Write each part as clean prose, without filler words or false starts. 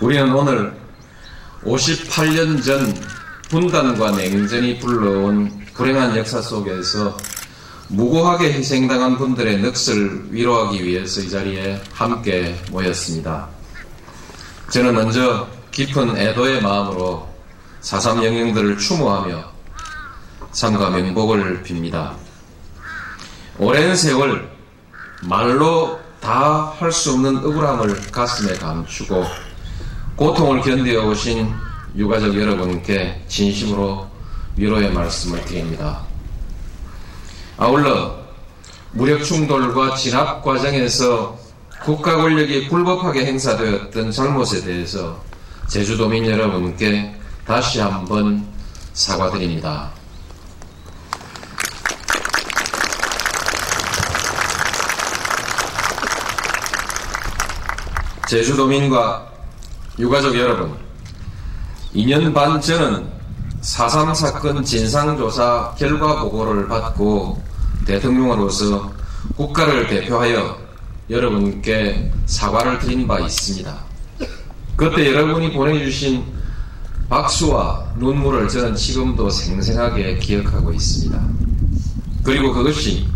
우리는 오늘 58년 전 분단과 냉전이 불러온 불행한 역사 속에서 무고하게 희생당한 분들의 넋을 위로하기 위해서 이 자리에 함께 모였습니다. 저는 먼저 깊은 애도의 마음으로 4.3 영령들을 추모하며 삼가 명복을 빕니다. 오랜 세월 말로 다 할 수 없는 억울함을 가슴에 감추고 고통을 견뎌오신 유가족 여러분께 진심으로 위로의 말씀을 드립니다. 아울러 무력 충돌과 진압 과정에서 국가 권력이 불법하게 행사되었던 잘못에 대해서 제주도민 여러분께 다시 한번 사과드립니다. 제주도민과 유가족 여러분, 2년 반 전 4.3 사건 진상조사 결과 보고를 받고 대통령으로서 국가를 대표하여 여러분께 사과를 드린 바 있습니다. 그때 여러분이 보내주신 박수와 눈물을 저는 지금도 생생하게 기억하고 있습니다. 그리고 그것이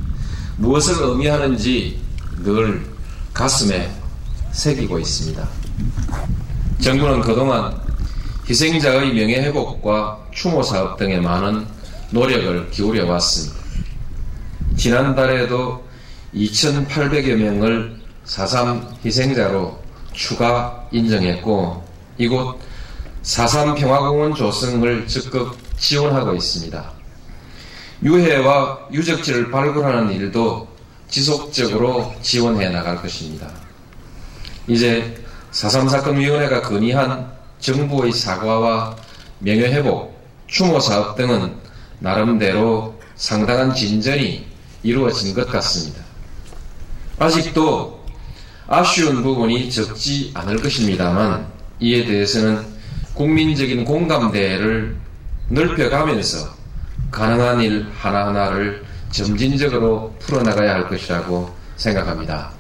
무엇을 의미하는지 늘 가슴에 새기고 있습니다. 정부는 그동안 희생자의 명예회복과 추모사업 등에 많은 노력을 기울여 왔습니다. 지난달에도 2,800여 명을 4.3 희생자로 추가 인정했고 이곳 4.3평화공원 조성을 적극 지원하고 있습니다. 유해와 유적지를 발굴하는 일도 지속적으로 지원해 나갈 것입니다. 이제 4.3사건위원회가 건의한 정부의 사과와 명예회복, 추모사업 등은 나름대로 상당한 진전이 이루어진 것 같습니다. 아직도 아쉬운 부분이 적지 않을 것입니다만 이에 대해서는 국민적인 공감대를 넓혀가면서 가능한 일 하나하나를 점진적으로 풀어나가야 할 것이라고 생각합니다.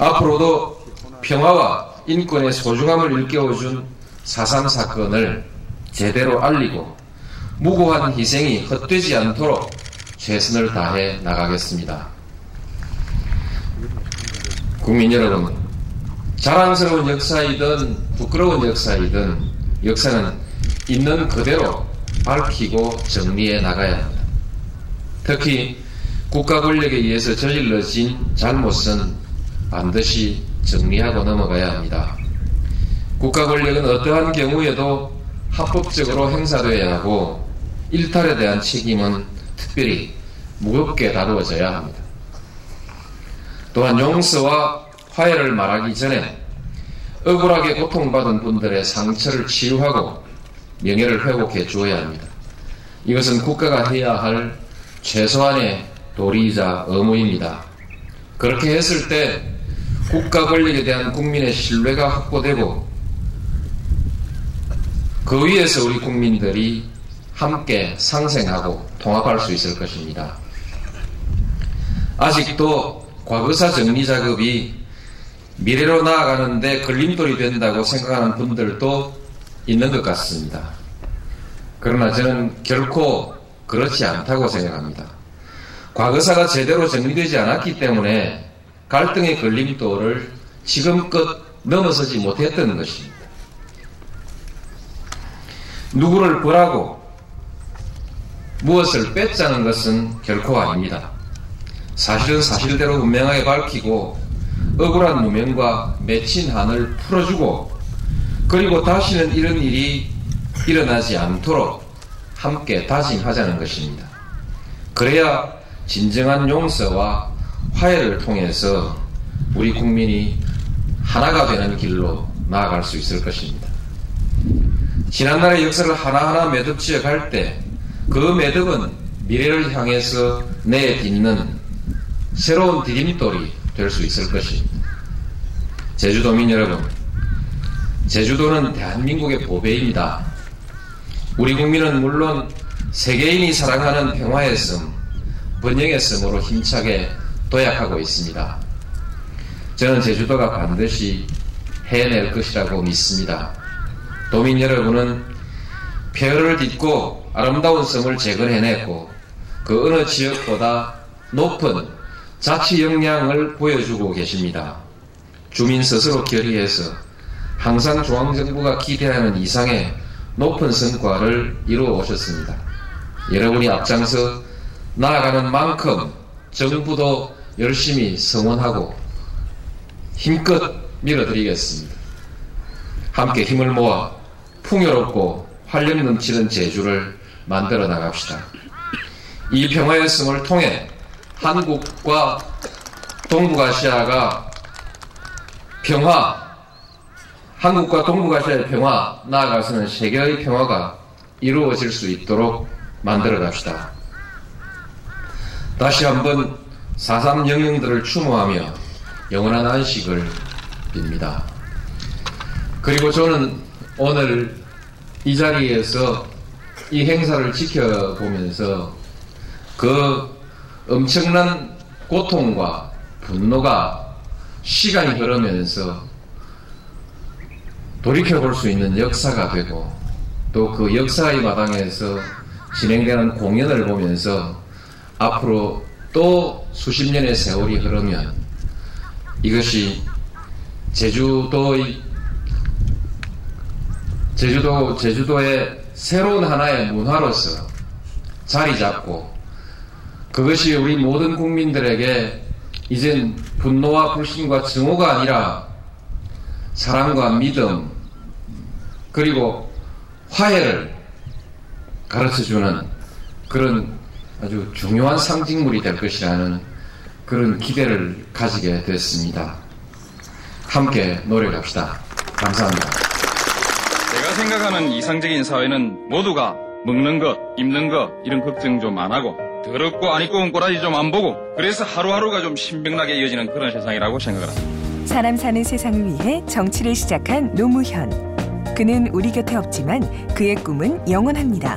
앞으로도 평화와 인권의 소중함을 일깨워준 4.3 사건을 제대로 알리고 무고한 희생이 헛되지 않도록 최선을 다해 나가겠습니다. 국민 여러분, 자랑스러운 역사이든 부끄러운 역사이든 역사는 있는 그대로 밝히고 정리해 나가야 합니다. 특히 국가 권력에 의해서 저질러진 잘못은 반드시 정리하고 넘어가야 합니다. 국가 권력은 어떠한 경우에도 합법적으로 행사되어야 하고 일탈에 대한 책임은 특별히 무겁게 다루어져야 합니다. 또한 용서와 화해를 말하기 전에 억울하게 고통받은 분들의 상처를 치유하고 명예를 회복해 주어야 합니다. 이것은 국가가 해야 할 최소한의 도리이자 의무입니다. 그렇게 했을 때 국가 권력에 대한 국민의 신뢰가 확보되고 그 위에서 우리 국민들이 함께 상생하고 통합할 수 있을 것입니다. 아직도 과거사 정리 작업이 미래로 나아가는데 걸림돌이 된다고 생각하는 분들도 있는 것 같습니다. 그러나 저는 결코 그렇지 않다고 생각합니다. 과거사가 제대로 정리되지 않았기 때문에 갈등의 걸림돌을 지금껏 넘어서지 못했던 것입니다. 누구를 벌하고 무엇을 뺏자는 것은 결코 아닙니다. 사실은 사실대로 분명하게 밝히고 억울한 누명과 맺힌 한을 풀어주고 그리고 다시는 이런 일이 일어나지 않도록 함께 다짐하자는 것입니다. 그래야 진정한 용서와 화해를 통해서 우리 국민이 하나가 되는 길로 나아갈 수 있을 것입니다. 지난날의 역사를 하나하나 매듭지어 갈 때 그 매듭은 미래를 향해서 내딛는 새로운 디딤돌이 될 수 있을 것입니다. 제주도민 여러분, 제주도는 대한민국의 보배입니다. 우리 국민은 물론 세계인이 사랑하는 평화의 섬, 번영의 섬으로 힘차게 도약하고 있습니다. 저는 제주도가 반드시 해낼 것이라고 믿습니다. 도민 여러분은 폐허를 딛고 아름다운 섬을 재건해냈고 그 어느 지역보다 높은 자치 역량을 보여주고 계십니다. 주민 스스로 결의해서 항상 중앙정부가 기대하는 이상의 높은 성과를 이루어 오셨습니다. 여러분이 앞장서 나아가는 만큼 정부도 열심히 성원하고 힘껏 밀어드리겠습니다. 함께 힘을 모아 풍요롭고 활력 넘치는 제주를 만들어 나갑시다. 이 평화의 섬을 통해 한국과 동북아시아가 평화, 한국과 동북아시아의 평화, 나아가서는 세계의 평화가 이루어질 수 있도록 만들어갑시다. 다시 한번 4.3 영웅들을 추모하며 영원한 안식을 빕니다. 그리고 저는 오늘 이 자리에서 이 행사를 지켜보면서 그 엄청난 고통과 분노가 시간이 흐르면서 돌이켜볼 수 있는 역사가 되고, 또 그 역사의 마당에서 진행되는 공연을 보면서 앞으로 또 수십 년의 세월이 흐르면 이것이 제주도의 새로운 하나의 문화로서 자리 잡고, 그것이 우리 모든 국민들에게 이젠 분노와 불신과 증오가 아니라 사랑과 믿음, 그리고 화해를 가르쳐주는 그런 아주 중요한 상징물이 될 것이라는 그런 기대를 가지게 됐습니다. 함께 노력합시다. 감사합니다. 제가 생각하는 이상적인 사회는 모두가 먹는 것, 입는 것 이런 걱정 좀 안 하고, 더럽고 안 입고 온 꼬라지 좀 안 보고, 그래서 하루하루가 좀 신명나게 이어지는 그런 세상이라고 생각을 합니다. 사람 사는 세상을 위해 정치를 시작한 노무현. 그는 우리 곁에 없지만 그의 꿈은 영원합니다.